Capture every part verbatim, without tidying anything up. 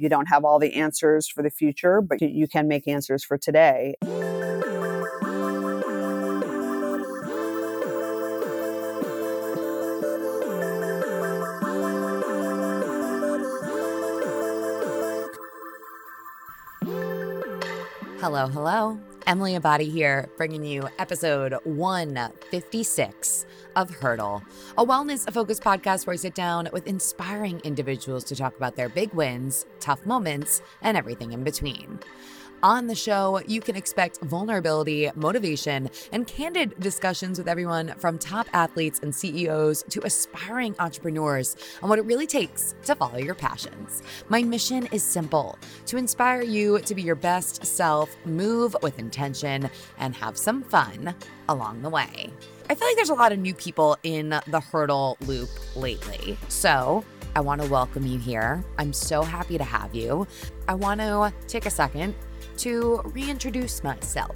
You don't have all the answers for the future, but you can make answers for today. Hello, hello. Emily Abadi here, bringing you episode one fifty-six of Hurdle, a wellness-focused podcast where I sit down with inspiring individuals to talk about their big wins, tough moments, and everything in between. On the show, you can expect vulnerability, motivation, and candid discussions with everyone from top athletes and C E Os to aspiring entrepreneurs on what it really takes to follow your passions. My mission is simple: to inspire you to be your best self, move with intention, and have some fun along the way. I feel like there's a lot of new people in the Hurdle loop lately, so I want to welcome you here. I'm so happy to have you. I want to take a second to reintroduce myself.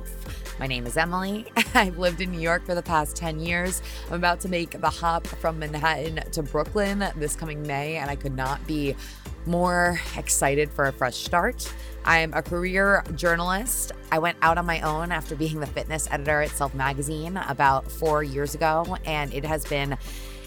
My name is Emily. I've lived in New York for the past ten years. I'm about to make the hop from Manhattan to Brooklyn this coming May, and I could not be more excited for a fresh start. I'm a career journalist. I went out on my own after being the fitness editor at Self Magazine about four years ago, and it has been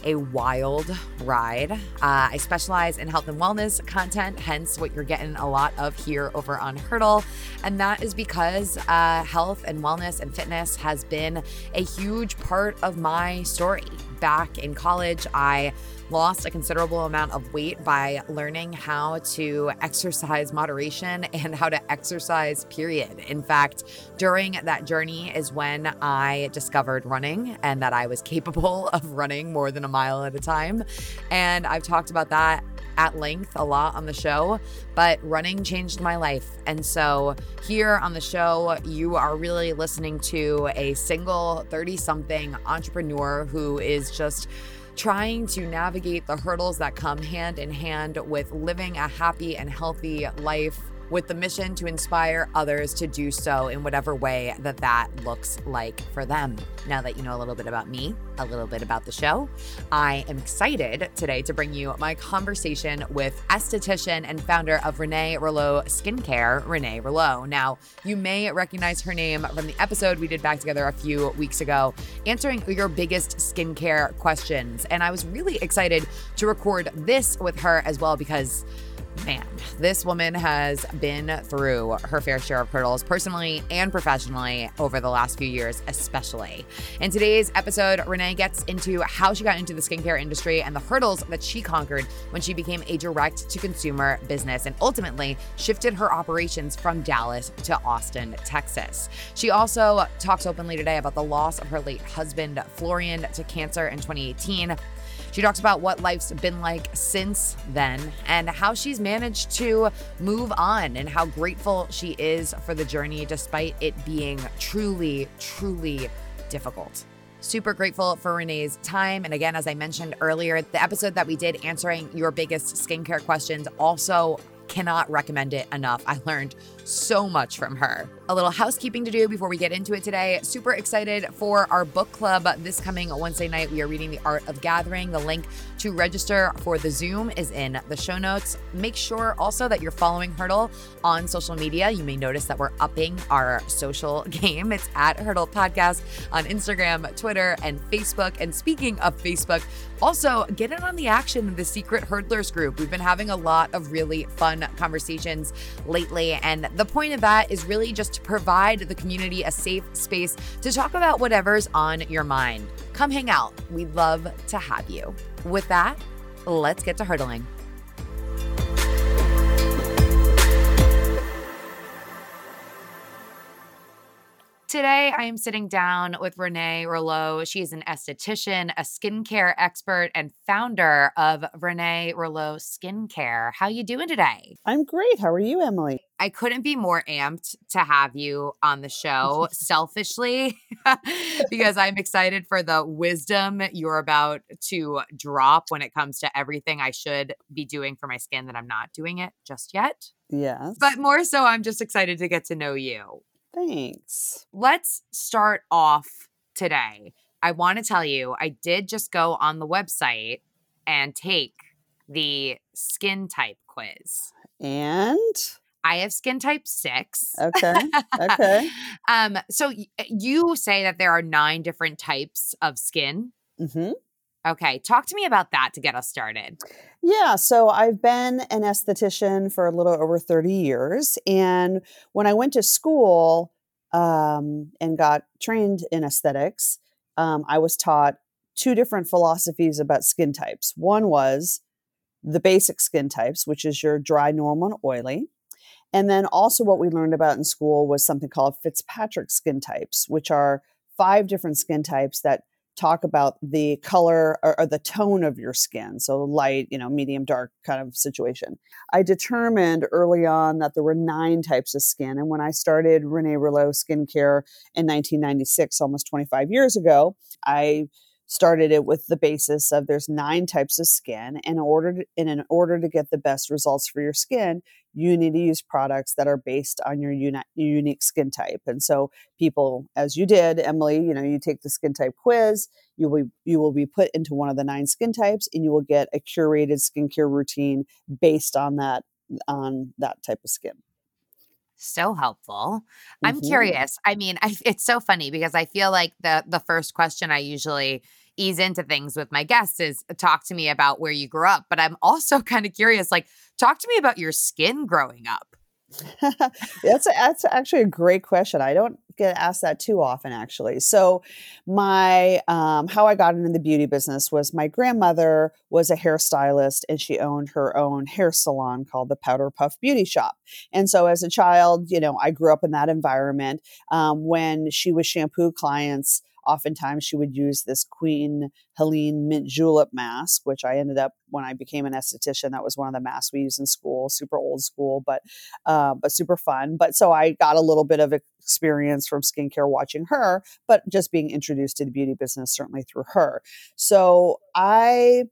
a wild ride. Uh, I specialize in health and wellness content, hence what you're getting a lot of here over on Hurdle. And that is because uh, health and wellness and fitness has been a huge part of my story. Back in college, I lost a considerable amount of weight by learning how to exercise moderation and how to exercise, period. In fact, during that journey is when I discovered running and that I was capable of running more than a mile at a time. And I've talked about that at length a lot on the show, but running changed my life. And so here on the show, you are really listening to a single thirty-something entrepreneur who is just trying to navigate the hurdles that come hand in hand with living a happy and healthy life, with the mission to inspire others to do so in whatever way that that looks like for them. Now that you know a little bit about me, a little bit about the show, I am excited today to bring you my conversation with esthetician and founder of Renee Rouleau Skincare, Renee Rouleau. Now, you may recognize her name from the episode we did back together a few weeks ago, answering your biggest skincare questions. And I was really excited to record this with her as well because, man, this woman has been through her fair share of hurdles personally and professionally over the last few years, especially. In today's episode, Renee gets into how she got into the skincare industry and the hurdles that she conquered when she became a direct-to-consumer business and ultimately shifted her operations from Dallas to Austin, Texas. She also talks openly today about the loss of her late husband, Florian, to cancer in twenty eighteen. She talks about what life's been like since then and how she's managed to move on and how grateful she is for the journey despite it being truly, truly difficult. Super grateful for Renee's time. And again, as I mentioned earlier, the episode that we did answering your biggest skincare questions, also cannot recommend it enough. I learned so much from her. A little housekeeping to do before we get into it today. Super excited for our book club this coming Wednesday night. We are reading The Art of Gathering. The link to register for the Zoom is in the show notes. Make sure also that you're following Hurdle on social media. You may notice that we're upping our social game. It's at Hurdle Podcast on Instagram, Twitter, and Facebook. And speaking of Facebook, also get in on the action of the Secret Hurdlers group. We've been having a lot of really fun conversations lately, and the point of that is really just to provide the community a safe space to talk about whatever's on your mind. Come hang out. We'd love to have you. With that, let's get to hurdling. Today, I am sitting down with Renee Rouleau. She is an esthetician, a skincare expert, and founder of Renee Rouleau Skincare. How are you doing today? I'm great. How are you, Emily? I couldn't be more amped to have you on the show, selfishly, because I'm excited for the wisdom you're about to drop when it comes to everything I should be doing for my skin that I'm not doing it just yet. Yes. But more so, I'm just excited to get to know you. Thanks. Let's start off today. I want to tell you, I did just go on the website and take the skin type quiz. And I have skin type six. Okay. Okay. um, so y- you say that there are nine different types of skin. Mm-hmm. Okay. Talk to me about that to get us started. Yeah. So I've been an esthetician for a little over thirty years. And when I went to school um, and got trained in aesthetics, um, I was taught two different philosophies about skin types. One was the basic skin types, which is your dry, normal, and oily. And then also what we learned about in school was something called Fitzpatrick skin types, which are five different skin types that talk about the color or, or the tone of your skin. So light, you know, medium, dark kind of situation. I determined early on that there were nine types of skin. And when I started Renee Rouleau Skincare in nineteen ninety-six, almost twenty-five years ago, I started it with the basis of there's nine types of skin. And in order to, and in order to get the best results for your skin, you need to use products that are based on your uni- unique skin type. And so people, as you did, Emily, you know, you take the skin type quiz, you will, you will be put into one of the nine skin types, and you will get a curated skincare routine based on that, on that type of skin. So helpful. I'm mm-hmm. curious. I mean, I, it's so funny because I feel like the the first question I usually ease into things with my guests is talk to me about where you grew up. But I'm also kind of curious, like, talk to me about your skin growing up. that's, a, that's actually a great question. I don't get asked that too often, actually. So my, um, how I got into the beauty business was my grandmother was a hairstylist, and she owned her own hair salon called the Powder Puff Beauty Shop. And so as a child, you know, I grew up in that environment. Um, when she would shampoo clients, oftentimes she would use this Queen Helene mint julep mask, which I ended up, when I became an esthetician, that was one of the masks we used in school, super old school, but, uh, but super fun. But so I got a little bit of experience from skincare watching her, but just being introduced to the beauty business, certainly through her. So I...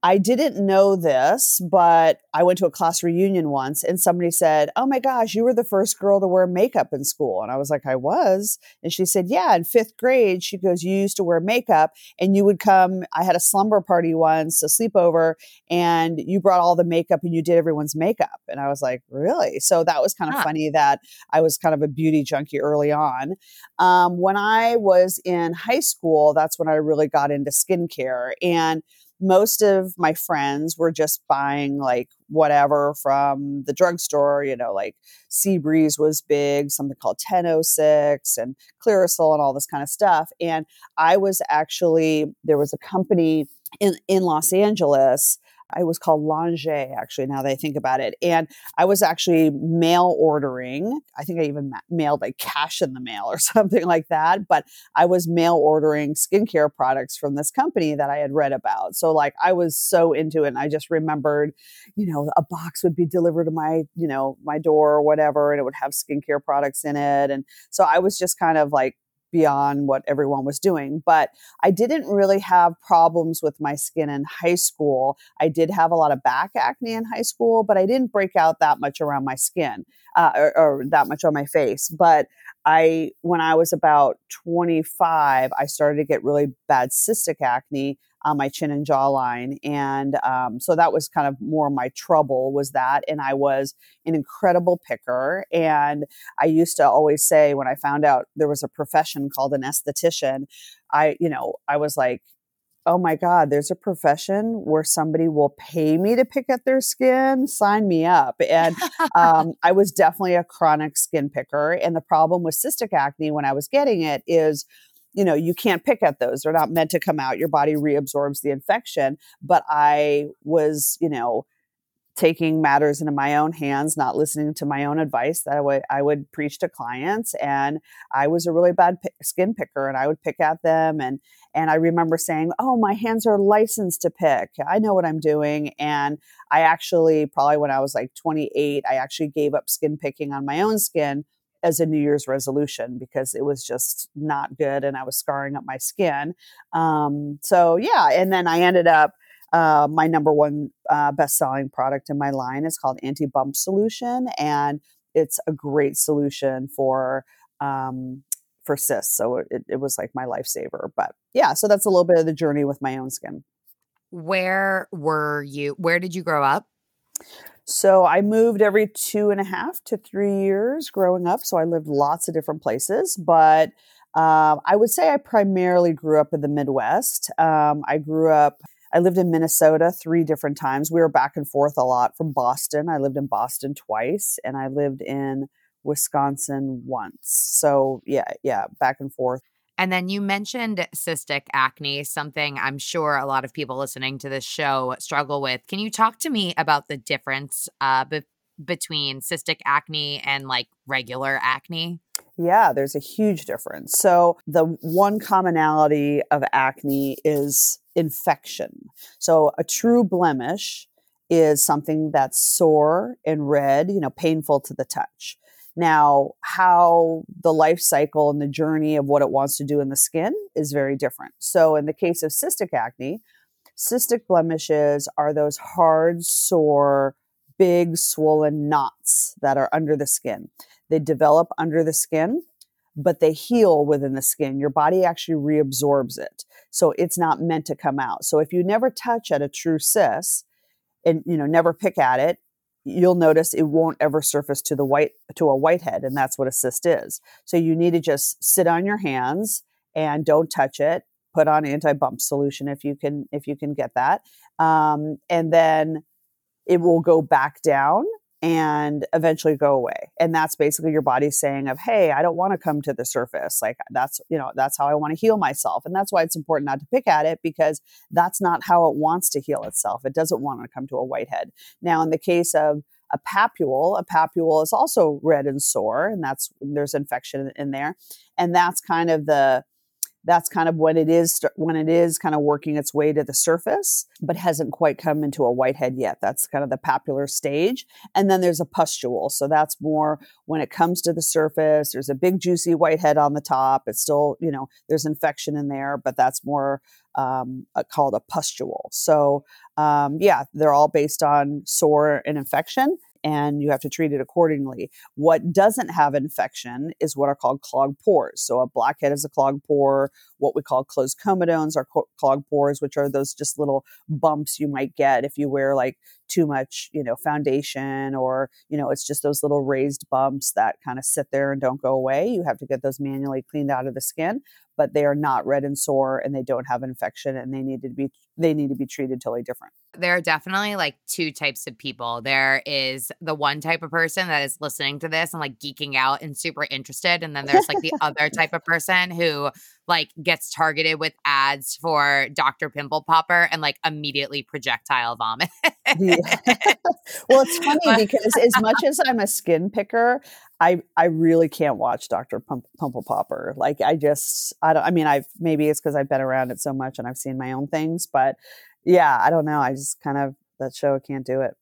I didn't know this, but I went to a class reunion once and somebody said, "Oh my gosh, you were the first girl to wear makeup in school." And I was like, "I was?" And she said, "Yeah, in fifth grade," she goes, "you used to wear makeup and you would come." I had a slumber party once, a sleepover, and you brought all the makeup and you did everyone's makeup. And I was like, "Really?" So that was kind of huh. funny that I was kind of a beauty junkie early on. Um, when I was in high school, that's when I really got into skincare, and most of my friends were just buying like whatever from the drugstore, you know, like Seabreeze was big, something called ten oh six and Clearasil and all this kind of stuff. And I was actually, there was a company in, in Los Angeles, it was called Langer, actually, now that I think about it. And I was actually mail ordering. I think I even ma- mailed like cash in the mail or something like that. But I was mail ordering skincare products from this company that I had read about. So like I was so into it. And I just remembered, you know, a box would be delivered to my, you know, my door or whatever, and it would have skincare products in it. And so I was just kind of like beyond what everyone was doing. But I didn't really have problems with my skin in high school. I did have a lot of back acne in high school, but I didn't break out that much around my skin uh, or, or that much on my face. But I, when I was about twenty-five, I started to get really bad cystic acne on my chin and jawline. And um, so that was kind of more my trouble was that. And I was an incredible picker. And I used to always say when I found out there was a profession called an esthetician, I, you know, I was like, "Oh my God, there's a profession where somebody will pay me to pick at their skin? Sign me up." And um, I was definitely a chronic skin picker. And the problem with cystic acne when I was getting it is, you know, you can't pick at those. They're not meant to come out. Your body reabsorbs the infection. But I was, you know, taking matters into my own hands, not listening to my own advice that I would, I would preach to clients. And I was a really bad p- skin picker, and I would pick at them. And, and I remember saying, "Oh, my hands are licensed to pick. I know what I'm doing." And I actually, probably when I was like twenty-eight, I actually gave up skin picking on my own skin as a New Year's resolution because it was just not good. And I was scarring up my skin. Um, so yeah. And then I ended up, Uh, my number one uh, best-selling product in my line is called Anti Bump Solution, and it's a great solution for um, for cysts. So it, it was like my lifesaver. But yeah, so that's a little bit of the journey with my own skin. Where were you? Where did you grow up? So I moved every two and a half to three years growing up. So I lived lots of different places, but um, I would say I primarily grew up in the Midwest. Um, I grew up, I lived in Minnesota three different times. We were back and forth a lot from Boston. I lived in Boston twice and I lived in Wisconsin once. So yeah, yeah, back and forth. And then you mentioned cystic acne, something I'm sure a lot of people listening to this show struggle with. Can you talk to me about the difference uh, be- between cystic acne and like regular acne? Yeah, there's a huge difference. So the one commonality of acne is infection. So a true blemish is something that's sore and red, you know, painful to the touch. Now, how the life cycle and the journey of what it wants to do in the skin is very different. So in the case of cystic acne, cystic blemishes are those hard, sore, big, swollen knots that are under the skin. They develop under the skin, but they heal within the skin. Your body actually reabsorbs it. So it's not meant to come out. So if you never touch at a true cyst and, you know, never pick at it, you'll notice it won't ever surface to the white to a whitehead, and that's what a cyst is. So you need to just sit on your hands and don't touch it. Put on anti bump solution if you can if you can get that, um, and then it will go back down and eventually go away. And that's basically your body saying, "Of hey, I don't want to come to the surface. Like that's you know that's how I want to heal myself." And that's why it's important not to pick at it, because that's not how it wants to heal itself. It doesn't want to come to a whitehead. Now, in the case of a papule, a papule is also red and sore, and that's there's infection in there, and that's kind of the that's kind of when it is when it is kind of working its way to the surface, but hasn't quite come into a whitehead yet. That's kind of the papular stage. And then there's a pustule. So that's more when it comes to the surface, there's a big juicy whitehead on the top. It's still, you know, there's infection in there, but that's more um, called a pustule. So um, yeah, they're all based on sore and infection, and you have to treat it accordingly. What doesn't have infection is what are called clogged pores. So a blackhead is a clogged pore. What we call closed comedones are co- clogged pores, which are those just little bumps you might get if you wear like too much, you know, foundation, or, you know, it's just those little raised bumps that kind of sit there and don't go away. You have to get those manually cleaned out of the skin, but they are not red and sore, and they don't have infection, and they need to be they need to be treated totally different. There are definitely like two types of people. There is the one type of person that is listening to this and like geeking out and super interested. And then there's like the other type of person who like gets targeted with ads for Doctor Pimple Popper and like immediately projectile vomit. Yeah. Well, it's funny because as much as I'm a skin picker, I, I really can't watch Doctor Pum- Pimple Popper. Like I just, I don't, I mean, I've, maybe it's because I've been around it so much and I've seen my own things, but yeah, I don't know. I just kind of, that show can't do it.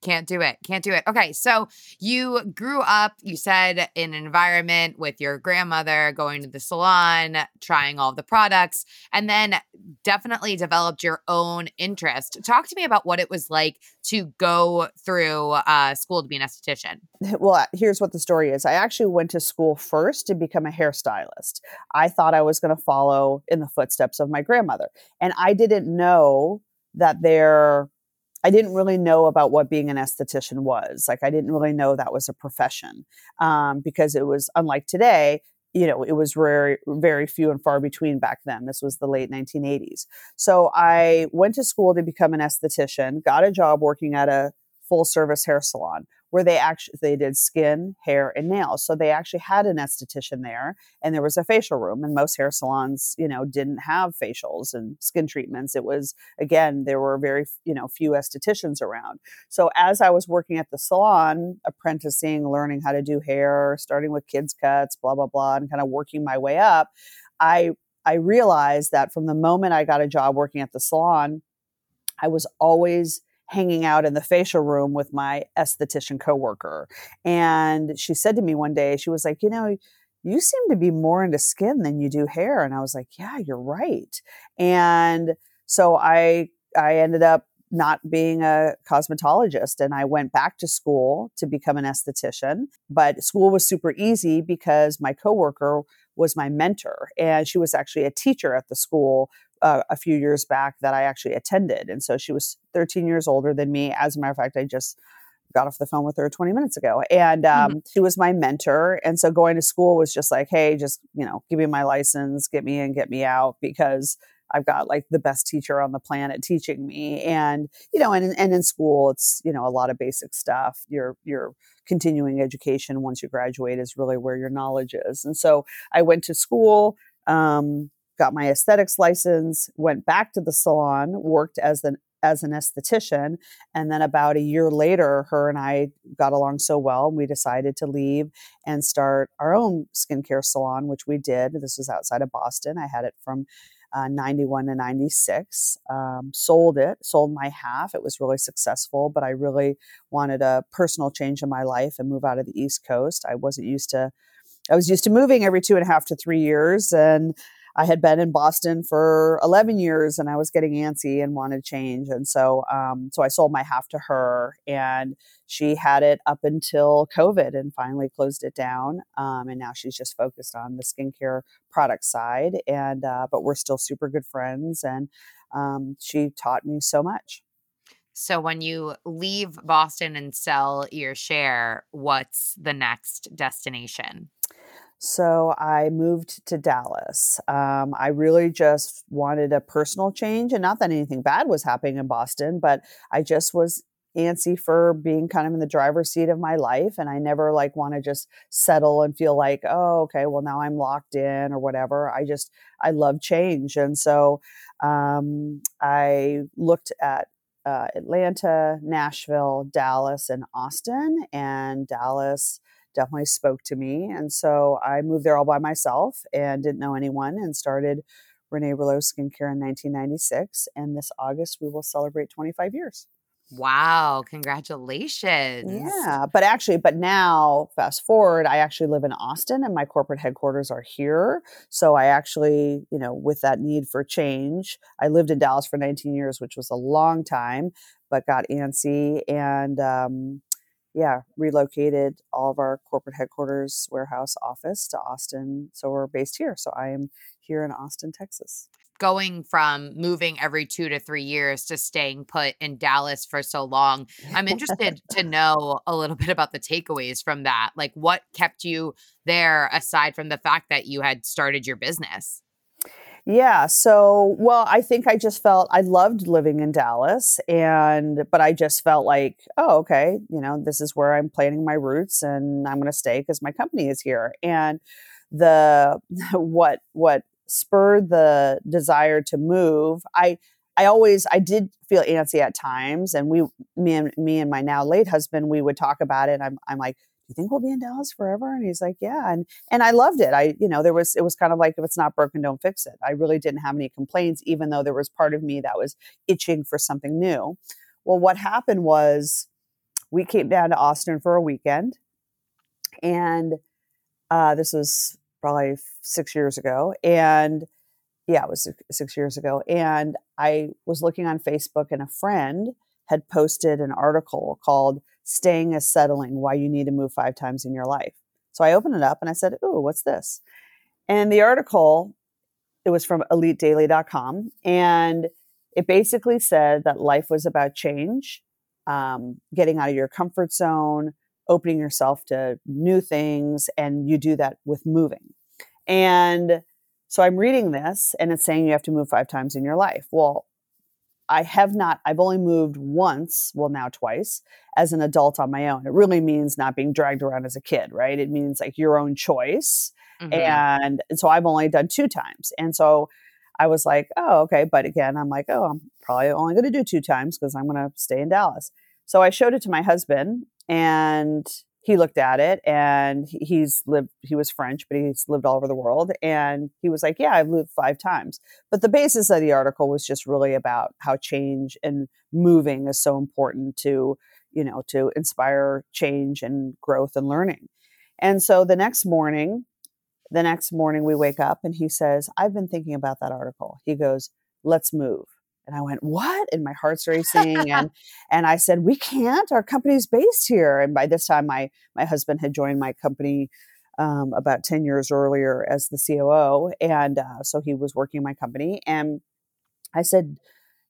Can't do it. Can't do it. Okay. So you grew up, you said, in an environment with your grandmother, going to the salon, trying all the products, and then definitely developed your own interest. Talk to me about what it was like to go through uh, school to be an esthetician. Well, here's what the story is. I actually went to school first to become a hairstylist. I thought I was going to follow in the footsteps of my grandmother. And I didn't know that there I didn't really know about what being an esthetician was. Like, I didn't really know that was a profession um, because it was, unlike today, you know, it was very, very few and far between back then. This was the late nineteen eighties. So I went to school to become an esthetician, got a job working at a full service hair salon where they actually, they did skin, hair, and nails. So they actually had an esthetician there, and there was a facial room, and most hair salons, you know, didn't have facials and skin treatments. It was, again, there were very, you know, few estheticians around. So as I was working at the salon, apprenticing, learning how to do hair, starting with kids cuts, blah, blah, blah, and kind of working my way up, I, I realized that from the moment I got a job working at the salon, I was always hanging out in the facial room with my esthetician coworker. And she said to me one day, she was like, you know, you seem to be more into skin than you do hair. And I was like, yeah, you're right. And so I, I ended up not being a cosmetologist, and I went back to school to become an esthetician, but school was super easy because my coworker was my mentor, and she was actually a teacher at the school Uh, a few years back that I actually attended. And so she was thirteen years older than me. As a matter of fact, I just got off the phone with her twenty minutes ago. And um, mm-hmm. she was my mentor. And so going to school was just like, hey, just, you know, give me my license, get me in, get me out, because I've got like the best teacher on the planet teaching me. And, you know, and, and in school, it's, you know, a lot of basic stuff. Your, your continuing education once you graduate is really where your knowledge is. And so I went to school, um, got my aesthetics license, went back to the salon, worked as an as an esthetician. And then about a year later, her and I got along so well, we decided to leave and start our own skincare salon, which we did. This was outside of Boston. I had it from uh, ninety-one to ninety-six, um, sold it, sold my half. It was really successful, but I really wanted a personal change in my life and move out of the East Coast. I wasn't used to, I was used to moving every two and a half to three years. And I had been in Boston for eleven years and I was getting antsy and wanted change. And so, um, so I sold my half to her, and she had it up until COVID and finally closed it down. Um, and now she's just focused on the skincare product side. And, uh, but we're still super good friends, and, um, she taught me so much. So when you leave Boston and sell your share, what's the next destination? So I moved to Dallas. Um, I really just wanted a personal change, and not that anything bad was happening in Boston, but I just was antsy for being kind of in the driver's seat of my life. And I never like want to just settle and feel like, oh, okay, well now I'm locked in or whatever. I just, I love change. And so um, I looked at uh, Atlanta, Nashville, Dallas, and Austin, and Dallas definitely spoke to me. And so I moved there all by myself and didn't know anyone, and started Renee Rouleau Skincare in nineteen ninety-six. And this August, we will celebrate twenty-five years. Wow. Congratulations. Yeah. But actually, but now fast forward, I actually live in Austin and my corporate headquarters are here. So I actually, you know, with that need for change, I lived in Dallas for nineteen years, which was a long time, but got antsy and, um, yeah, relocated all of our corporate headquarters, warehouse, office to Austin. So we're based here. So I am here in Austin, Texas. Going from moving every two to three years to staying put in Dallas for so long, I'm interested to know a little bit about the takeaways from that. Like, what kept you there aside from the fact that you had started your business? Yeah. So, well, I think I just felt I loved living in Dallas, and, but I just felt like, oh, okay, you know, this is where I'm planting my roots and I'm going to stay because my company is here. And the, what, what spurred the desire to move, I, I always, I did feel antsy at times, and we, me and me and my now late husband, we would talk about it. And I'm, I'm like, you think we'll be in Dallas forever? And he's like, yeah. And, and I loved it. I, you know, there was, it was kind of like, if it's not broken, don't fix it. I really didn't have any complaints, even though there was part of me that was itching for something new. Well, what happened was we came down to Austin for a weekend, and uh, this was probably six years ago. And yeah, it was six, six years ago. And I was looking on Facebook, and a friend had posted an article called Staying is Settling, Why You Need to Move Five Times in Your Life. So I opened it up and I said, ooh, what's this? And the article, it was from elite daily dot com. And it basically said that life was about change, um, getting out of your comfort zone, opening yourself to new things. And you do that with moving. And so I'm reading this, and it's saying you have to move five times in your life. Well, I have not, I've only moved once, well now twice, as an adult on my own. It really means not being dragged around as a kid, right? It means like your own choice. Mm-hmm. And so I've only done two times. And so I was like, oh, okay. But again, I'm like, oh, I'm probably only going to do two times because I'm going to stay in Dallas. So I showed it to my husband, and he looked at it, and he's lived, he was French, but he's lived all over the world. And he was like, yeah, I've lived five times. But the basis of the article was just really about how change and moving is so important to, you know, to inspire change and growth and learning. And so the next morning, the next morning we wake up, and he says, I've been thinking about that article. He goes, let's move. And I went, what? And my heart's racing. And and I said, we can't. Our company's based here. And by this time, my my husband had joined my company um, about ten years earlier as the C O O. And uh, so he was working in my company. And I said,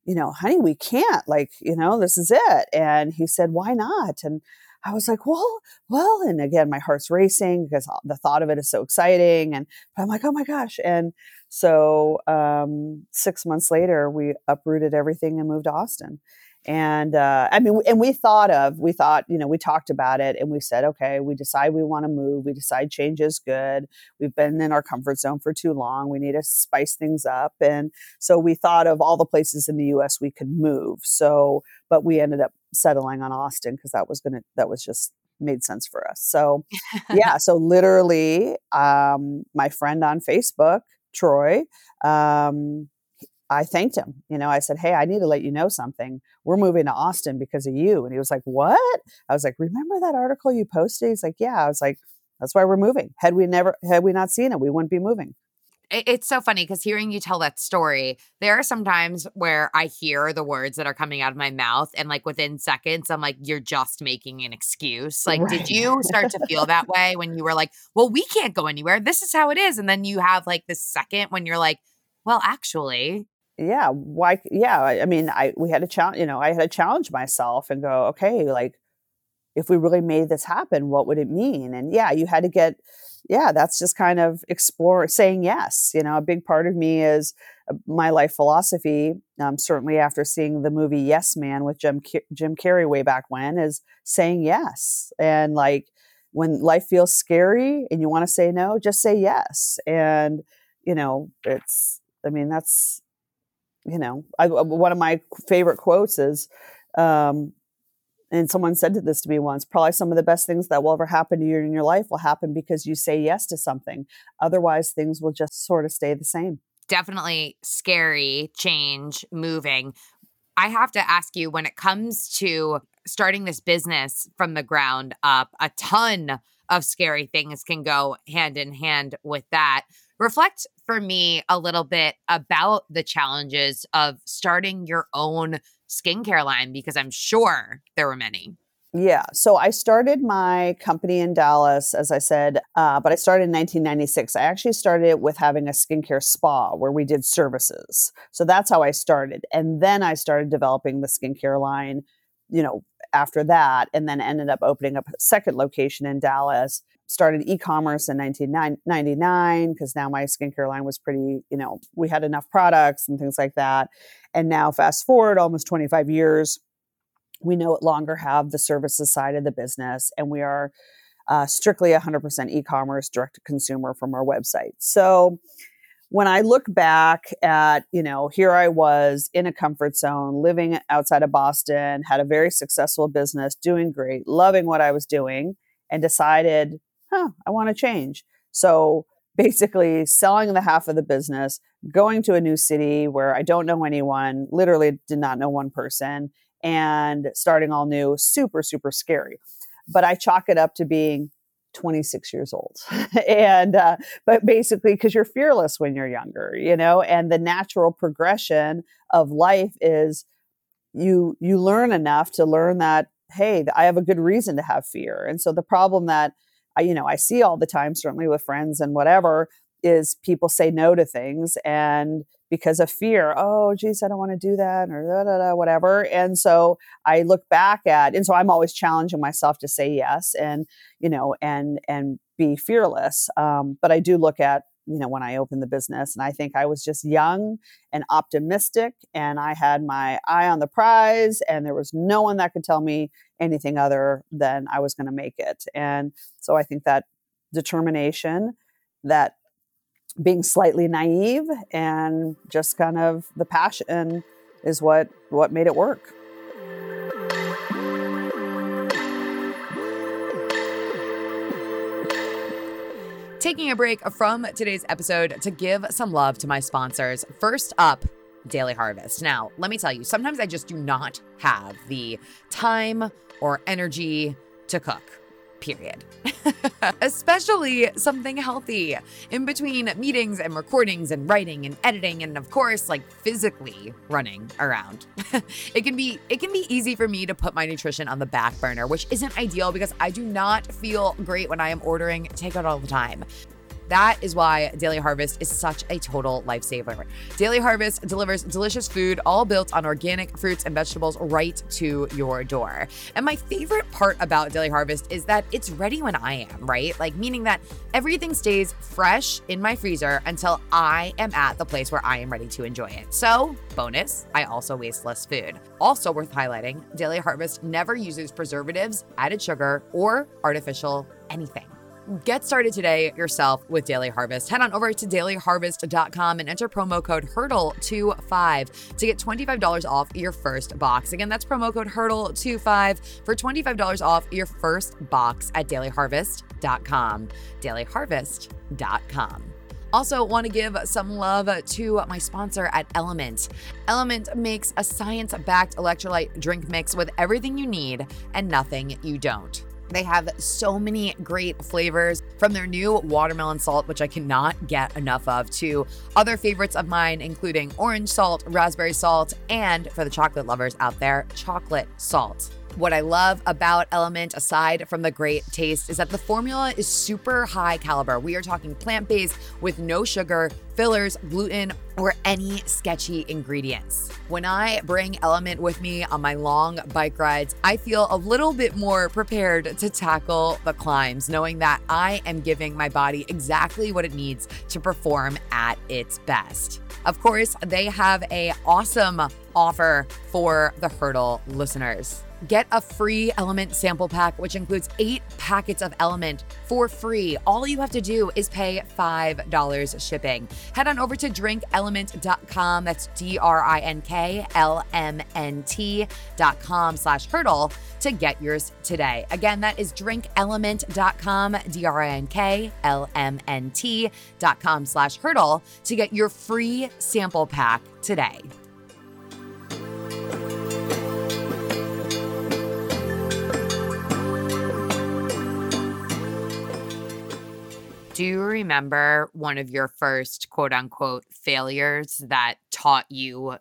you know, honey, we can't, like, you know, this is it. And he said, why not? And I was like, well, well, and again, my heart's racing because the thought of it is so exciting. And I'm like, oh my gosh. And so um, six months later, we uprooted everything and moved to Austin. And uh, I mean, and we thought of, we thought, you know, we talked about it and we said, okay, we decide we want to move. We decide change is good. We've been in our comfort zone for too long. We need to spice things up. And so we thought of all the places in the U S we could move. So, but we ended up settling on Austin because that was going to, that was just made sense for us. So yeah. So literally, um, my friend on Facebook, Troy, um, I thanked him. You know, I said, hey, I need to let you know something. We're moving to Austin because of you. And he was like, what? I was like, remember that article you posted? He's like, yeah. I was like, that's why we're moving. Had we never, had we not seen it, we wouldn't be moving. It's so funny because hearing you tell that story, there are some times where I hear the words that are coming out of my mouth and like within seconds, I'm like, you're just making an excuse. Like, right. Did you start to feel that way when you were like, well, we can't go anywhere. This is how it is. And then you have like this second when you're like, well, actually. Yeah. Why? Yeah. I mean, I, we had to challenge, you know, I had to challenge myself and go, okay, like if we really made this happen, what would it mean? And yeah, you had to get, yeah, that's just kind of explore saying yes. You know, a big part of me is my life philosophy. Um, certainly after seeing the movie Yes Man with Jim, Jim Carrey way back when is saying yes. And like when life feels scary and you want to say no, just say yes. And you know, it's, I mean, that's, you know, I, one of my favorite quotes is, um, and someone said this to me once, probably some of the best things that will ever happen to you in your life will happen because you say yes to something. Otherwise, things will just sort of stay the same. Definitely scary, change, moving. I have to ask you, when it comes to starting this business from the ground up, a ton of scary things can go hand in hand with that. Reflect for me a little bit about the challenges of starting your own skincare line, because I'm sure there were many. Yeah. So I started my company in Dallas, as I said, uh, but I started in nineteen ninety-six. I actually started it with having a skincare spa where we did services. So that's how I started. And then I started developing the skincare line, you know, after that, and then ended up opening up a second location in Dallas. Started e-commerce in nineteen ninety-nine because now my skincare line was pretty, you know, we had enough products and things like that. And now fast forward almost twenty-five years, we no longer have the services side of the business and we are uh, strictly one hundred percent e-commerce, direct to consumer from our website. So when I look back at, you know, here I was in a comfort zone, living outside of Boston, had a very successful business, doing great, loving what I was doing, and decided, huh, I want to change. So basically selling the half of the business, going to a new city where I don't know anyone, literally did not know one person, and starting all new, super, super scary. But I chalk it up to being twenty-six years old. and, uh, but basically, because you're fearless when you're younger, you know, and the natural progression of life is you, you learn enough to learn that, hey, I have a good reason to have fear. And so the problem that I, you know, I see all the time, certainly with friends and whatever, is people say no to things and because of fear, oh, geez, I don't want to do that or da, da, da, whatever. And so I look back at, and so I'm always challenging myself to say yes and, you know, and, and be fearless. Um, but I do look at, you know, when I opened the business and I think I was just young and optimistic and I had my eye on the prize and there was no one that could tell me anything other than I was going to make it. And so I think that determination, that being slightly naive and just kind of the passion is what, what made it work. Taking a break from today's episode to give some love to my sponsors. First up, Daily Harvest. Now, let me tell you, sometimes I just do not have the time or energy to cook, period. Especially something healthy. In between meetings and recordings and writing and editing and of course, like physically running around. It can be it can be easy for me to put my nutrition on the back burner, which isn't ideal because I do not feel great when I am ordering takeout all the time. That is why Daily Harvest is such a total lifesaver. Daily Harvest delivers delicious food all built on organic fruits and vegetables right to your door. And my favorite part about Daily Harvest is that it's ready when I am, right? Like, meaning that everything stays fresh in my freezer until I am at the place where I am ready to enjoy it. So, bonus, I also waste less food. Also worth highlighting, Daily Harvest never uses preservatives, added sugar, or artificial anything. Get started today yourself with Daily Harvest. Head on over to daily harvest dot com and enter promo code hurdle twenty-five to get twenty-five dollars off your first box. Again, that's promo code hurdle twenty-five for twenty-five dollars off your first box at daily harvest dot com. daily harvest dot com. Also want to give some love to my sponsor at Element. Element makes a science-backed electrolyte drink mix with everything you need and nothing you don't. They have so many great flavors, from their new watermelon salt, which I cannot get enough of, to other favorites of mine, including orange salt, raspberry salt, and for the chocolate lovers out there, chocolate salt. What I love about Element, aside from the great taste, is that the formula is super high caliber. We are talking plant-based with no sugar, fillers, gluten, or any sketchy ingredients. When I bring Element with me on my long bike rides, I feel a little bit more prepared to tackle the climbs, knowing that I am giving my body exactly what it needs to perform at its best. Of course, they have an awesome offer for the Hurdle listeners. Get a free Element sample pack, which includes eight packets of Element for free. All you have to do is pay five dollars shipping. Head on over to drink element dot com. That's D R I N K L M N T dot com slash hurdle to get yours today. Again, that is drink element dot com, D R I N K L M N T dot com slash hurdle to get your free sample pack today. Do you remember one of your first quote unquote failures that taught you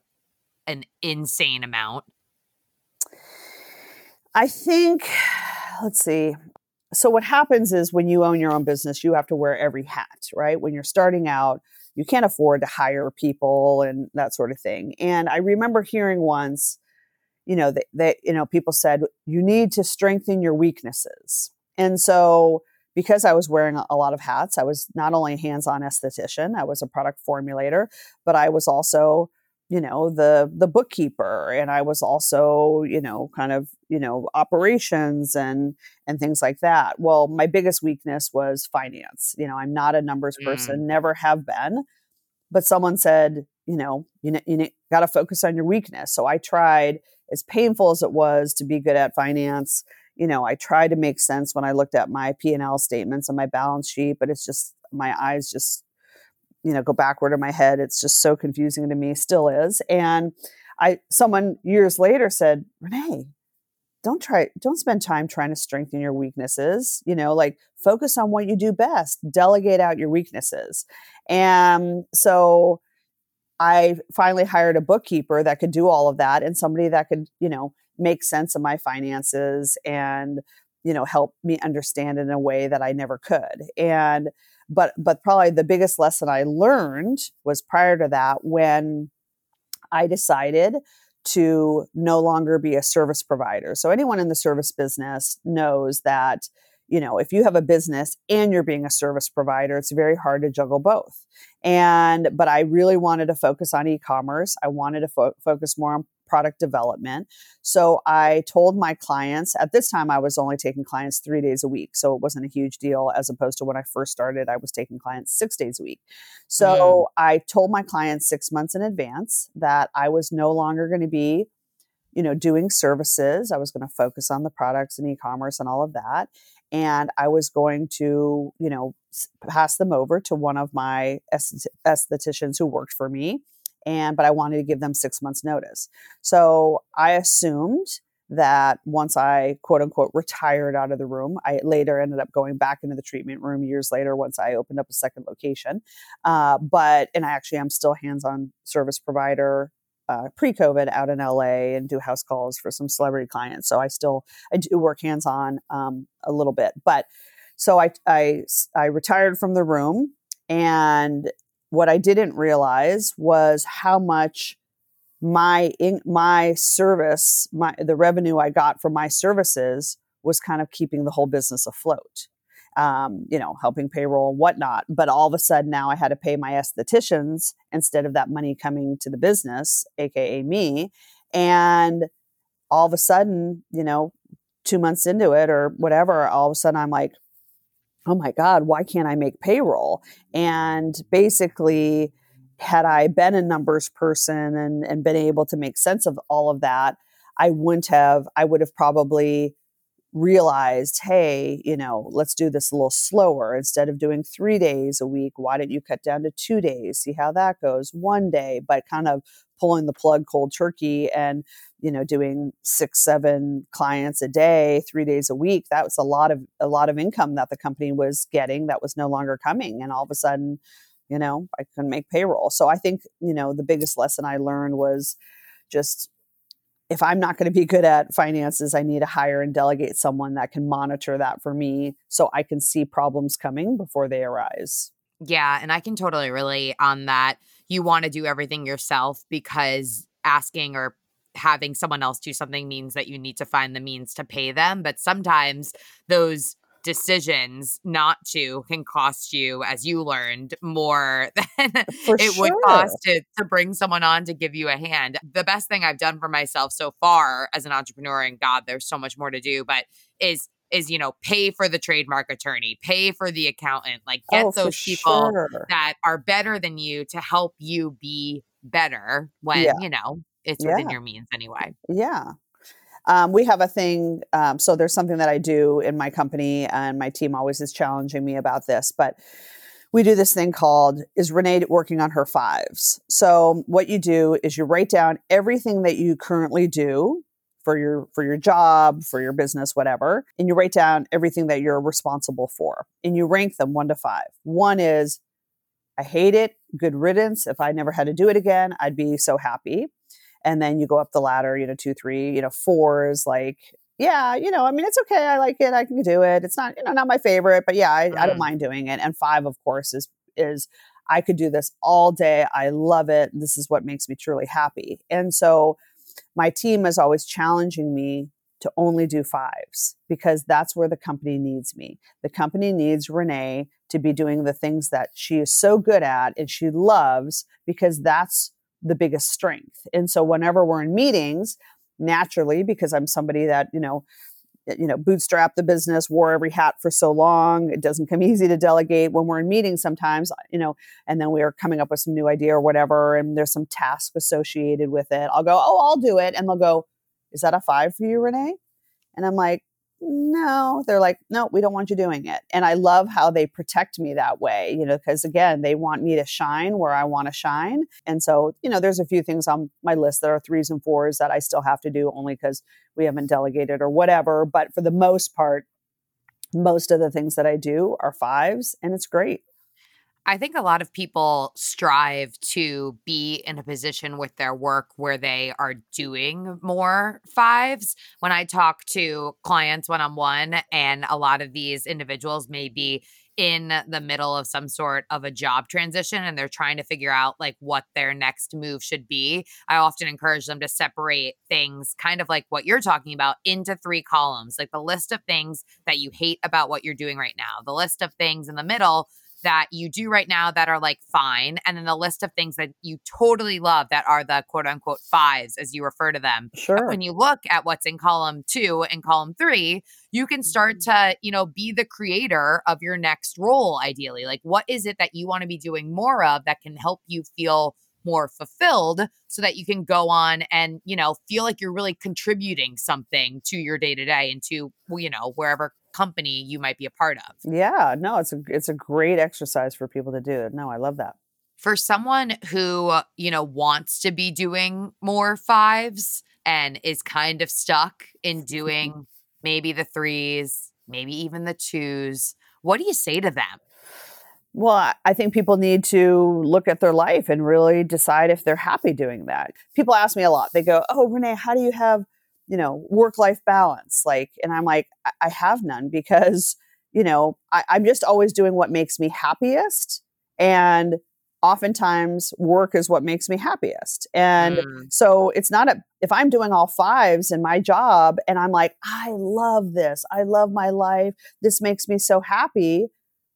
an insane amount? I think, let's see. So what happens is when you own your own business, you have to wear every hat, right? When you're starting out, you can't afford to hire people and that sort of thing. And I remember hearing once, you know, that, that you know, people said, you need to strengthen your weaknesses. And so because I was wearing a lot of hats, I was not only a hands-on esthetician, I was a product formulator, but I was also, you know, the the bookkeeper, and I was also, you know, kind of, you know, operations and and things like that. Well, my biggest weakness was finance. You know, I'm not a numbers person, mm. never have been. But someone said, you know, you you got to focus on your weakness. So I tried, as painful as it was to be good at finance. You know, I tried to make sense when I looked at my P and L statements and my balance sheet, but it's just, my eyes just, you know, go backward in my head. It's just so confusing to me, still is. And I, someone years later said, Renee, don't try, don't spend time trying to strengthen your weaknesses, you know, like focus on what you do best, delegate out your weaknesses. And so I finally hired a bookkeeper that could do all of that, and somebody that could, you know, make sense of my finances and, you know, help me understand in a way that I never could. And, but, but probably the biggest lesson I learned was prior to that, when I decided to no longer be a service provider. So anyone in the service business knows that, you know, if you have a business and you're being a service provider, it's very hard to juggle both. And, but I really wanted to focus on e-commerce. I wanted to fo- focus more on product development. So I told my clients, at this time, I was only taking clients three days a week. So it wasn't a huge deal, as opposed to when I first started, I was taking clients six days a week. So mm. I told my clients six months in advance that I was no longer going to be, you know, doing services. I was going to focus on the products and e-commerce and all of that. And I was going to, you know, pass them over to one of my estheticians who worked for me. And, but I wanted to give them six months notice. So I assumed that once I quote unquote retired out of the room, I later ended up going back into the treatment room years later once I opened up a second location. Uh, but, and I actually am still hands-on service provider uh, pre-COVID out in L A, and do house calls for some celebrity clients. So I still, I do work hands-on um, a little bit, but so I, I, I retired from the room. And what I didn't realize was how much my in, my service, my the revenue I got from my services was kind of keeping the whole business afloat. Um, you know, helping payroll and whatnot. But all of a sudden now I had to pay my estheticians instead of that money coming to the business, A K A me. And all of a sudden, you know, two months into it or whatever, all of a sudden I'm like, oh my God, why can't I make payroll? And basically, had I been a numbers person and, and been able to make sense of all of that, I wouldn't have, I would have probably realized, hey, you know, let's do this a little slower. Instead of doing three days a week, why don't you cut down to two days? See how that goes. One day, but kind of pulling the plug cold turkey and, you know, doing six, seven clients a day, three days a week. That was a lot of, a lot of income that the company was getting that was no longer coming. And all of a sudden, you know, I couldn't make payroll. So I think, you know, the biggest lesson I learned was just, if I'm not going to be good at finances, I need to hire and delegate someone that can monitor that for me so I can see problems coming before they arise. Yeah. And I can totally relate on that. You want to do everything yourself because asking or having someone else do something means that you need to find the means to pay them. But sometimes those decisions not to can cost you, as you learned, more than for it sure. would cost to, to bring someone on to give you a hand. The best thing I've done for myself so far as an entrepreneur, and God, there's so much more to do, but is, is, you know, pay for the trademark attorney, pay for the accountant, like get oh, those people sure. that are better than you to help you be better when, yeah. you know, it's yeah. within your means anyway. Yeah. Um, we have a thing. Um, so there's something that I do in my company and my team always is challenging me about this, but we do this thing called, is Renee working on her fives? So what you do is you write down everything that you currently do for your, for your job, for your business, whatever. And you write down everything that you're responsible for and you rank them one to five. One is, I hate it. Good riddance. If I never had to do it again, I'd be so happy. And then you go up the ladder, you know, two, three, you know, four is like, yeah, you know, I mean, it's okay. I like it. I can do it. It's not, you know, not my favorite, but yeah, I, mm-hmm. I don't mind doing it. And five, of course, is, is I could do this all day. I love it. This is what makes me truly happy. And so my team is always challenging me to only do fives because that's where the company needs me. The company needs Renee to be doing the things that she is so good at and she loves because that's the biggest strength. And so whenever we're in meetings, naturally, because I'm somebody that, you know, you know, bootstrapped the business, wore every hat for so long, it doesn't come easy to delegate when we're in meetings sometimes, you know, and then we are coming up with some new idea or whatever, and there's some task associated with it. I'll go, oh, I'll do it. And they'll go, is that a five for you, Renee? And I'm like, no. They're like, no, we don't want you doing it. And I love how they protect me that way, you know, because again, they want me to shine where I want to shine. And so, you know, there's a few things on my list that are threes and fours that I still have to do only because we haven't delegated or whatever. But for the most part, most of the things that I do are fives and it's great. I think a lot of people strive to be in a position with their work where they are doing more fives. When I talk to clients one-on-one, and a lot of these individuals may be in the middle of some sort of a job transition and they're trying to figure out like what their next move should be, I often encourage them to separate things kind of like what you're talking about into three columns, like the list of things that you hate about what you're doing right now, the list of things in the middle that you do right now that are like fine. And then the list of things that you totally love that are the quote unquote fives, as you refer to them. Sure. But when you look at what's in column two and column three, you can start to, you know, be the creator of your next role, ideally. Like, what is it that you want to be doing more of that can help you feel more fulfilled so that you can go on and, you know, feel like you're really contributing something to your day to day and to, you know, wherever company you might be a part of. Yeah, no, it's a, it's a great exercise for people to do. No, I love that. For someone who, you know, wants to be doing more fives and is kind of stuck in doing maybe the threes, maybe even the twos, what do you say to them? Well, I think people need to look at their life and really decide if they're happy doing that. People ask me a lot. They go, oh, Renee, how do you have, you know, work-life balance? Like, and I'm like, I, I have none because, you know, I, I'm just always doing what makes me happiest. And oftentimes work is what makes me happiest. And mm. so it's not, a, if I'm doing all fives in my job and I'm like, I love this. I love my life. This makes me so happy.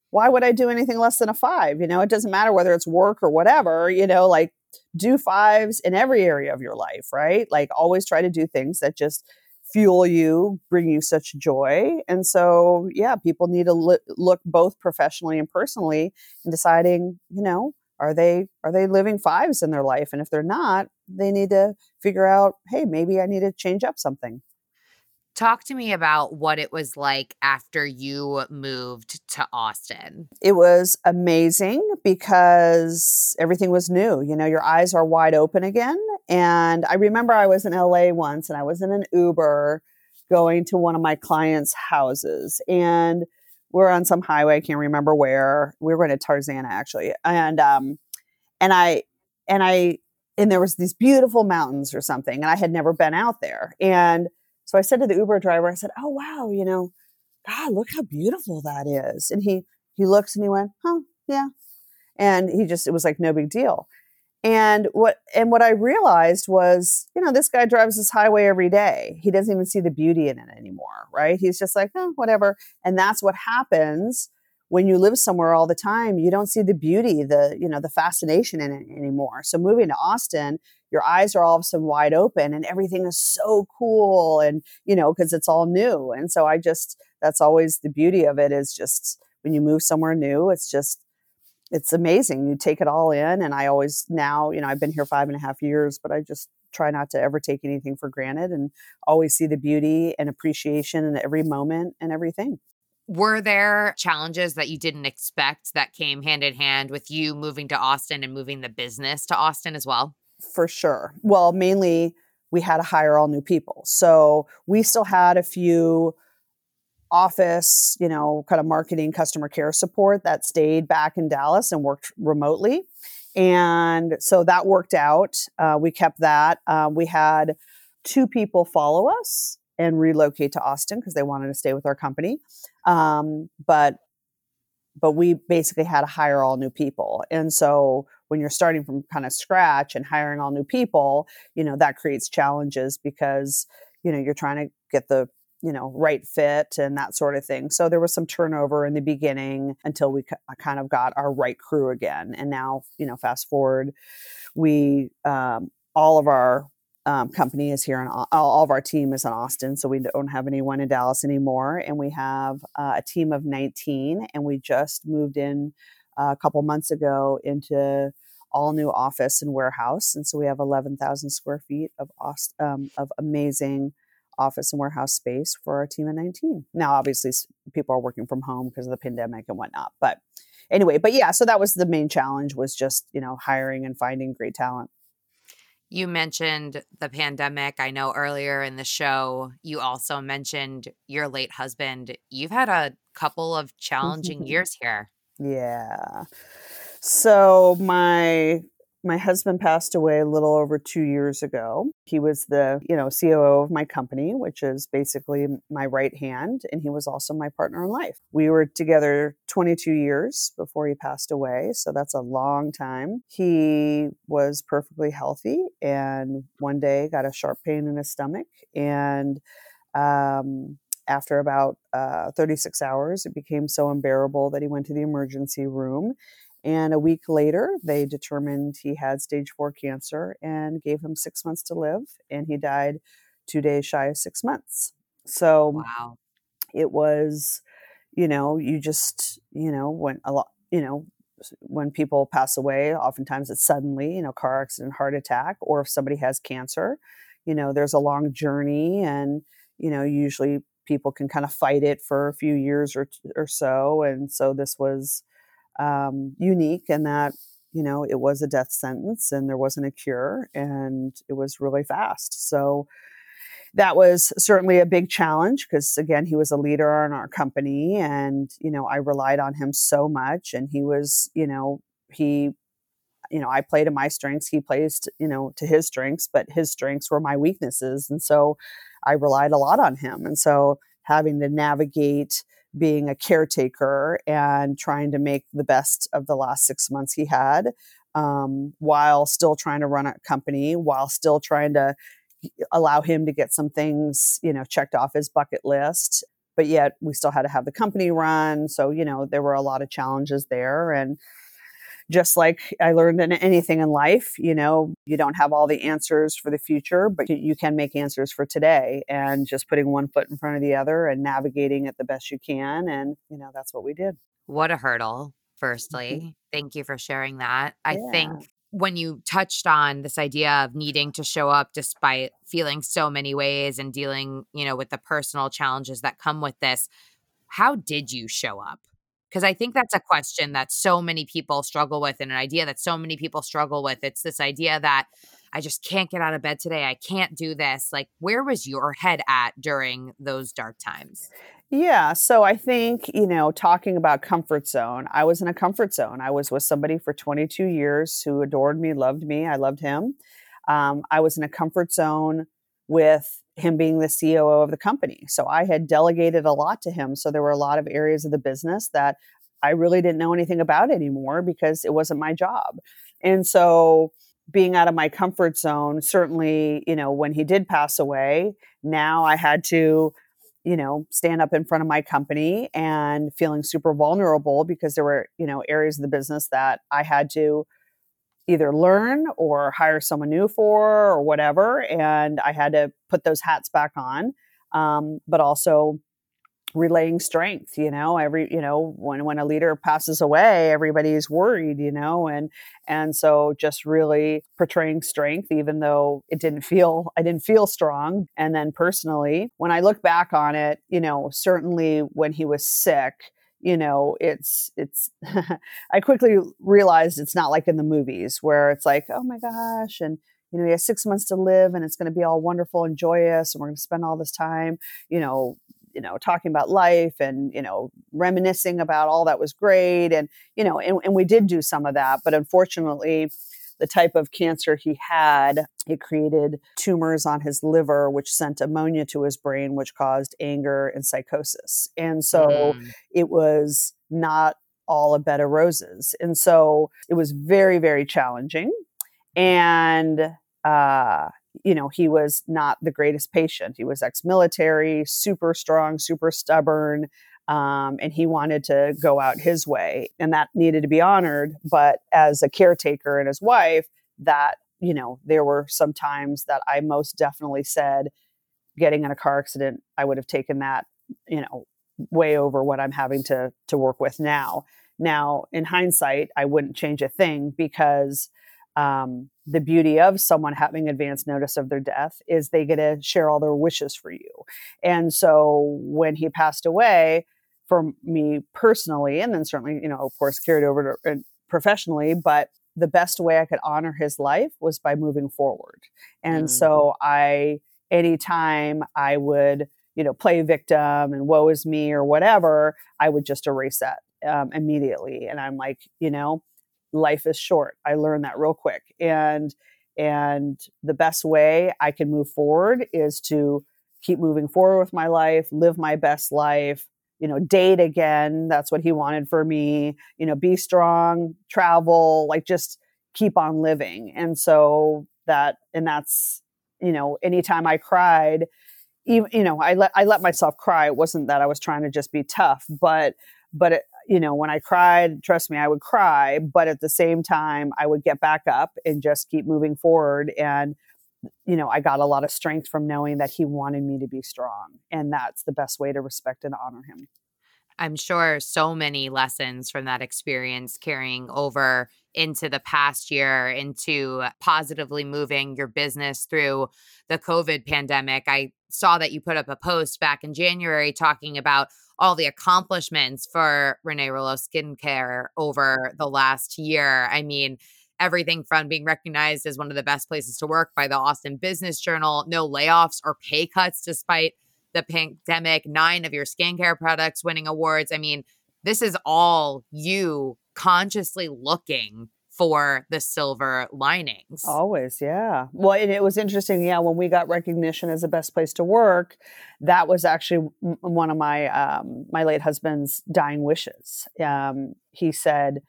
Why would I do anything less than a five? You know, it doesn't matter whether it's work or whatever, you know, like do fives in every area of your life, right? Like always try to do things that just fuel you, bring you such joy. And so, yeah, people need to li- look both professionally and personally in deciding, you know, Are they are they living fives in their life? And if they're not, they need to figure out, hey, maybe I need to change up something. Talk to me about what it was like after you moved to Austin. It was amazing because everything was new. You know, your eyes are wide open again. And I remember I was in L A once and I was in an Uber going to one of my clients' houses. And we're on some highway. I can't remember where. We were going to Tarzana actually. And, um, and I, and I, and there was these beautiful mountains or something, and I had never been out there. And so I said to the Uber driver, I said, oh, wow, you know, God, look how beautiful that is. And he, he looks and he went, huh, yeah. And he just, it was like no big deal. And what, and what I realized was, you know, this guy drives this highway every day. He doesn't even see the beauty in it anymore, right? He's just like, oh, whatever. And that's what happens when you live somewhere all the time. You don't see the beauty, the, you know, the fascination in it anymore. So moving to Austin, your eyes are all of a sudden wide open and everything is so cool. And, you know, cause it's all new. And so I just, that's always the beauty of it, is just when you move somewhere new, it's just, it's amazing. You take it all in. And I always now, you know, I've been here five and a half years, but I just try not to ever take anything for granted and always see the beauty and appreciation in every moment and everything. Were there challenges that you didn't expect that came hand in hand with you moving to Austin and moving the business to Austin as well? For sure. Well, mainly we had to hire all new people. So we still had a few office, you know, kind of marketing, customer care support that stayed back in Dallas and worked remotely. And so that worked out. Uh, we kept that. Uh, we had two people follow us and relocate to Austin because they wanted to stay with our company. Um, but but we basically had to hire all new people. And so when you're starting from kind of scratch and hiring all new people, you know, that creates challenges because, you know, you're trying to get the you know, right fit and that sort of thing. So there was some turnover in the beginning until we kind of got our right crew again. And now, you know, fast forward, we, um, all of our um, company is here and all, all of our team is in Austin. So we don't have anyone in Dallas anymore. And we have uh, a team of nineteen, and we just moved in a couple months ago into all new office and warehouse. And so we have eleven thousand square feet of, um, of amazing office and warehouse space for our team of nineteen. Now, obviously, people are working from home because of the pandemic and whatnot. But anyway, but yeah, so that was the main challenge, was just, you know, hiring and finding great talent. You mentioned the pandemic. I know earlier in the show, you also mentioned your late husband. You've had a couple of challenging years here. Yeah. So my... My husband passed away a little over two years ago. He was the, you know, C O O of my company, which is basically my right hand. And he was also my partner in life. We were together twenty-two years before he passed away. So that's a long time. He was perfectly healthy and one day got a sharp pain in his stomach. And um, after about uh, thirty-six hours, it became so unbearable that he went to the emergency room. And a week later, they determined he had stage four cancer and gave him six months to live. And he died two days shy of six months. So wow. It was, you know, you just, you know, when a lot, you know, when people pass away, oftentimes it's suddenly, you know, car accident, heart attack, or if somebody has cancer, you know, there's a long journey, and, you know, usually people can kind of fight it for a few years or, or so. And so this was um, unique in that, you know, it was a death sentence and there wasn't a cure, and it was really fast. So that was certainly a big challenge because, again, he was a leader in our company, and, you know, I relied on him so much, and he was, you know, he, you know, I play to my strengths, he plays, to, you know, to his strengths, but his strengths were my weaknesses. And so I relied a lot on him. And so having to navigate being a caretaker and trying to make the best of the last six months he had, um, while still trying to run a company, while still trying to allow him to get some things, you know, checked off his bucket list. But yet we still had to have the company run. So, you know, there were a lot of challenges there. And just like I learned in anything in life, you know, you don't have all the answers for the future, but you can make answers for today, and just putting one foot in front of the other and navigating it the best you can. And, you know, that's what we did. What a hurdle, firstly. Mm-hmm. Thank you for sharing that. Yeah. I think when you touched on this idea of needing to show up despite feeling so many ways and dealing, you know, with the personal challenges that come with this, how did you show up? Because I think that's a question that so many people struggle with, and an idea that so many people struggle with. It's this idea that I just can't get out of bed today. I can't do this. Like, where was your head at during those dark times? Yeah. So I think, you know, talking about comfort zone, I was in a comfort zone. I was with somebody for twenty-two years who adored me, loved me. I loved him. Um, I was in a comfort zone with him being the C O O of the company. So I had delegated a lot to him. So there were a lot of areas of the business that I really didn't know anything about anymore because it wasn't my job. And so being out of my comfort zone, certainly, you know, when he did pass away, now I had to, you know, stand up in front of my company and feeling super vulnerable because there were, you know, areas of the business that I had to either learn or hire someone new for or whatever. And I had to put those hats back on, um, but also relaying strength, you know, every, you know, when, when a leader passes away, everybody's worried, you know, and, and so just really portraying strength, even though it didn't feel, I didn't feel strong. And then personally, when I look back on it, you know, certainly when he was sick, you know, it's, it's, I quickly realized it's not like in the movies where it's like, oh my gosh. And, you know, he has six months to live and it's going to be all wonderful and joyous. And we're going to spend all this time, you know, you know, talking about life and, you know, reminiscing about all that was great. And, you know, and, and we did do some of that, but unfortunately the type of cancer he had, it created tumors on his liver, which sent ammonia to his brain, which caused anger and psychosis. And so mm. it was not all a bed of roses. And so it was very, very challenging. And, uh, you know, he was not the greatest patient. He was ex-military, super strong, super stubborn. Um, and he wanted to go out his way, and that needed to be honored. But as a caretaker and his wife, that, you know, there were some times that I most definitely said, getting in a car accident, I would have taken that, you know, way over what I'm having to, to work with now. Now, in hindsight, I wouldn't change a thing because, um, the beauty of someone having advance notice of their death is they get to share all their wishes for you. And so when he passed away, for me personally, and then certainly, you know, of course, carried over to, uh, professionally, but the best way I could honor his life was by moving forward. And mm-hmm. so I, anytime I would, you know, play victim and woe is me or whatever, I would just erase that um, immediately. And I'm like, you know, life is short. I learned that real quick. And, and the best way I can move forward is to keep moving forward with my life, live my best life, you know, date again. That's what he wanted for me, you know, be strong, travel, like just keep on living. And so that, and that's, you know, anytime I cried, even, you know, I let, I let myself cry. It wasn't that I was trying to just be tough, but, but it, you know, when I cried, trust me, I would cry, but at the same time, I would get back up and just keep moving forward. And, you know, I got a lot of strength from knowing that he wanted me to be strong. And that's the best way to respect and honor him. I'm sure so many lessons from that experience carrying over into the past year, into positively moving your business through the COVID pandemic. I saw that you put up a post back in January talking about all the accomplishments for Renee Rouleau Skincare over the last year. I mean, everything from being recognized as one of the best places to work by the Austin Business Journal, no layoffs or pay cuts despite the pandemic, nine of your skincare products winning awards. I mean, this is all you consciously looking for the silver linings. Always, yeah. Well, and it was interesting, yeah, when we got recognition as the best place to work, that was actually one of my um, my late husband's dying wishes. Um, he said,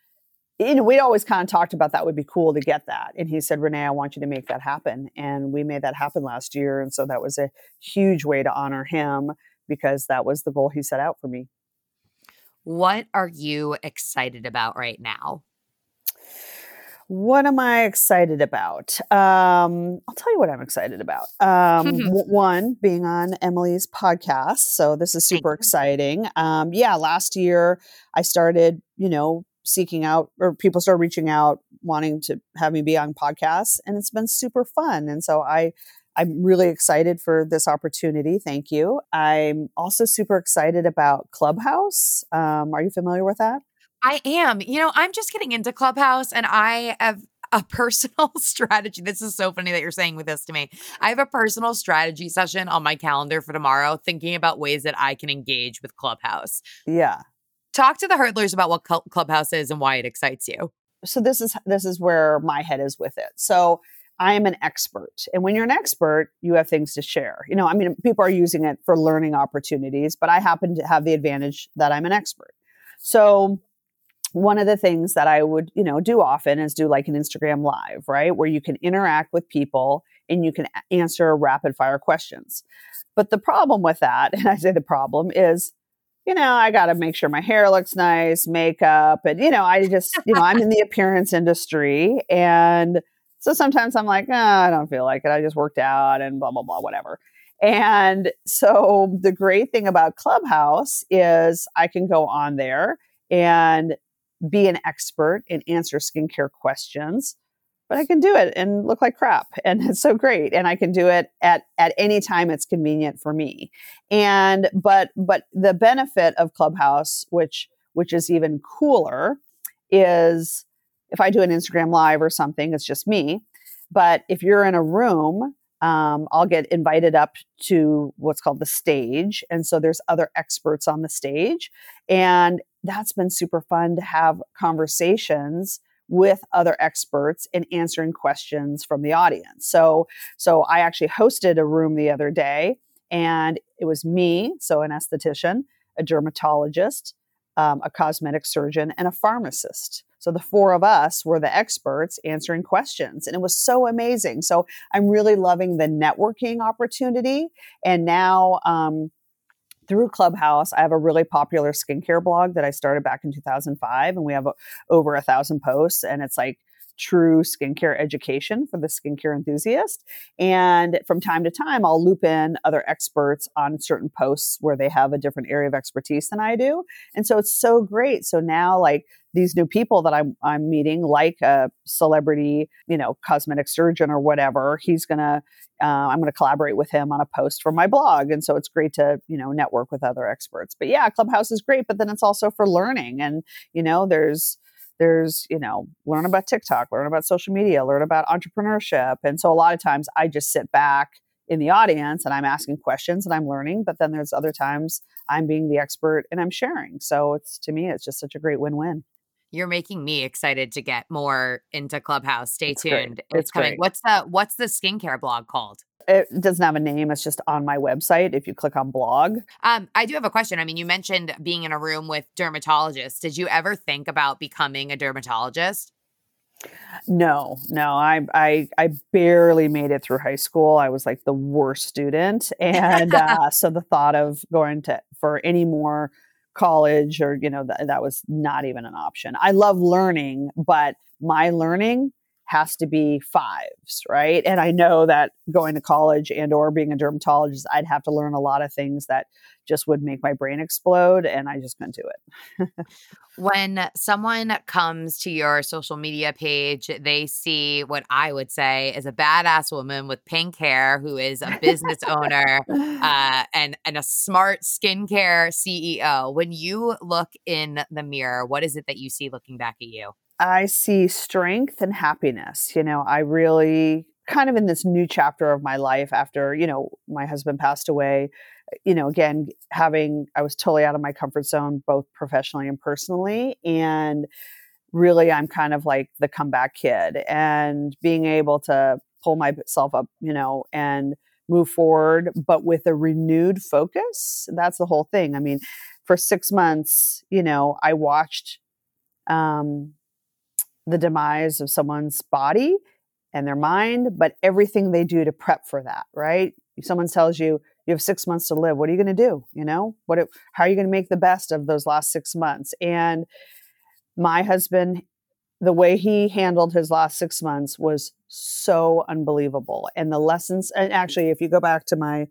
you know, we always kind of talked about that would be cool to get that. And he said, Renee, I want you to make that happen. And we made that happen last year. And so that was a huge way to honor him because that was the goal he set out for me. What are you excited about right now? What am I excited about? Um, I'll tell you what I'm excited about. Um, one, being on Emily's podcast. So this is super exciting. Um, yeah, last year I started, you know, seeking out, or people start reaching out, wanting to have me be on podcasts, and it's been super fun. And so I, I'm really excited for this opportunity. Thank you. I'm also super excited about Clubhouse. Um, are you familiar with that? I am. You know, I'm just getting into Clubhouse, and I have a personal strategy. This is so funny that you're saying with this to me. I have a personal strategy session on my calendar for tomorrow, thinking about ways that I can engage with Clubhouse. Yeah. Talk to the hurdlers about what Clubhouse is and why it excites you. So this is this is where my head is with it. So I am an expert. And when you're an expert, you have things to share. You know, I mean, people are using it for learning opportunities, but I happen to have the advantage that I'm an expert. So one of the things that I would, you know, do often is do like an Instagram Live, right? Where you can interact with people and you can answer rapid fire questions. But the problem with that, and I say the problem is, you know, I got to make sure my hair looks nice, makeup. And, you know, I just, you know, I'm in the appearance industry. And so sometimes I'm like, oh, I don't feel like it. I just worked out and blah, blah, blah, whatever. And so the great thing about Clubhouse is I can go on there and be an expert and answer skincare questions, but I can do it and look like crap. And it's so great. And I can do it at, at any time it's convenient for me. And, but, but the benefit of Clubhouse, which, which is even cooler, is if I do an Instagram Live or something, it's just me. But if you're in a room, um, I'll get invited up to what's called the stage. And so there's other experts on the stage, and that's been super fun to have conversations with other experts and answering questions from the audience. So, so I actually hosted a room the other day, and it was me, so an esthetician, a dermatologist, um, a cosmetic surgeon, and a pharmacist. So the four of us were the experts answering questions, and it was so amazing. So I'm really loving the networking opportunity. And now, um, through Clubhouse, I have a really popular skincare blog that I started back in two thousand five, and we have a, over a thousand posts, and it's like true skincare education for the skincare enthusiast. And from time to time, I'll loop in other experts on certain posts where they have a different area of expertise than I do. And so it's so great. So now, like, these new people that I'm I'm meeting, like a celebrity, you know, cosmetic surgeon or whatever, he's gonna, uh, I'm gonna collaborate with him on a post for my blog, and so it's great to, you know, network with other experts. But yeah, Clubhouse is great, but then it's also for learning, and you know, there's there's you know, learn about TikTok, learn about social media, learn about entrepreneurship, and so a lot of times I just sit back in the audience and I'm asking questions and I'm learning, but then there's other times I'm being the expert and I'm sharing. So it's, to me, it's just such a great win-win. You're making me excited to get more into Clubhouse. Stay it's tuned. Great. It's, it's coming. Great. What's the What's the skincare blog called? It doesn't have a name. It's just on my website if you click on blog. Um, I do have a question. I mean, you mentioned being in a room with dermatologists. Did you ever think about becoming a dermatologist? No, no. I I, I barely made it through high school. I was like the worst student. And uh, so the thought of going to for any more college or, you know, th- that was not even an option. I love learning, but my learning has to be fives, right? And I know that going to college and or being a dermatologist, I'd have to learn a lot of things that just would make my brain explode, and I just couldn't do it. When someone comes to your social media page, they see what I would say is a badass woman with pink hair who is a business owner uh, and, and a smart skincare C E O. When you look in the mirror, what is it that you see looking back at you? I see strength and happiness. You know, I really kind of in this new chapter of my life after, you know, my husband passed away, you know, again, having, I was totally out of my comfort zone, both professionally and personally. And really I'm kind of like the comeback kid, and being able to pull myself up, you know, and move forward, but with a renewed focus. That's the whole thing. I mean, for six months, you know, I watched um, the demise of someone's body and their mind, but everything they do to prep for that, right? If someone tells you, you have six months to live, what are you going to do? You know, what, how are you going to make the best of those last six months? And my husband, the way he handled his last six months was so unbelievable. And the lessons, and actually, if you go back to my,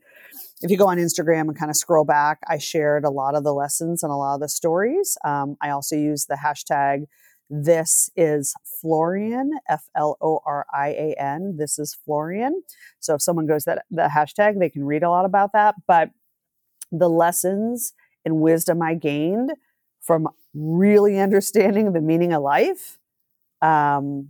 if you go on Instagram and kind of scroll back, I shared a lot of the lessons and a lot of the stories. Um, I also use the hashtag, This is Florian, F L O R I A N. This is Florian. So if someone goes that the hashtag, they can read a lot about that. But the lessons and wisdom I gained from really understanding the meaning of life um,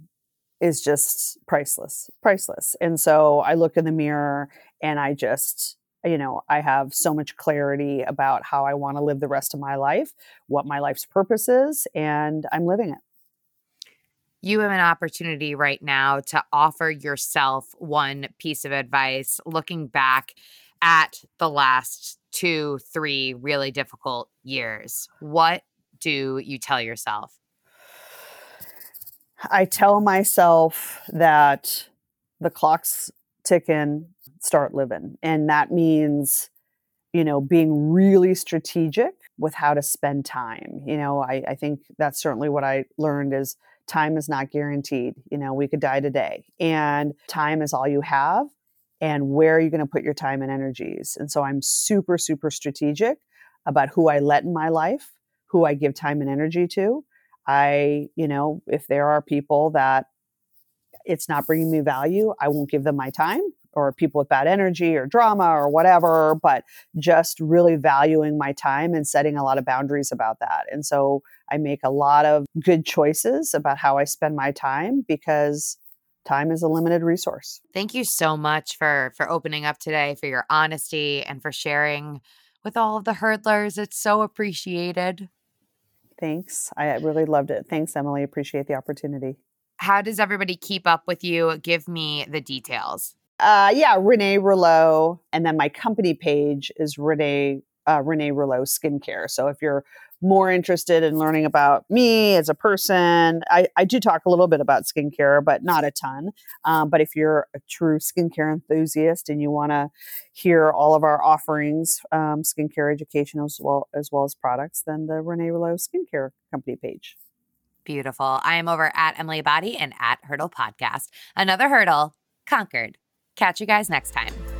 is just priceless, priceless. And so I look in the mirror and I just, you know, I have so much clarity about how I want to live the rest of my life, what my life's purpose is, and I'm living it. You have an opportunity right now to offer yourself one piece of advice, looking back at the last two, three really difficult years. What do you tell yourself? I tell myself that the clock's ticking, start living. And that means, you know, being really strategic with how to spend time. You know, I, I think that's certainly what I learned is, time is not guaranteed. You know, we could die today, and time is all you have. And where are you going to put your time and energies? And so I'm super, super strategic about who I let in my life, who I give time and energy to. I, you know, if there are people that it's not bringing me value, I won't give them my time, or people with bad energy or drama or whatever, but just really valuing my time and setting a lot of boundaries about that. And so I make a lot of good choices about how I spend my time, because time is a limited resource. Thank you so much for, for opening up today, for your honesty, and for sharing with all of the hurdlers. It's so appreciated. Thanks. I really loved it. Thanks, Emily. Appreciate the opportunity. How does everybody keep up with you? Give me the details. Uh, yeah, Renee Rouleau. And then my company page is Renee, uh, Renee Rouleau Skincare. So if you're more interested in learning about me as a person, I, I do talk a little bit about skincare, but not a ton. Um, but if you're a true skincare enthusiast and you want to hear all of our offerings, um, skincare education as well, as well as products, then the Renee Rouleau Skincare company page. Beautiful. I am over at Emily Abadi and at Hurdle Podcast. Another hurdle conquered. Catch you guys next time.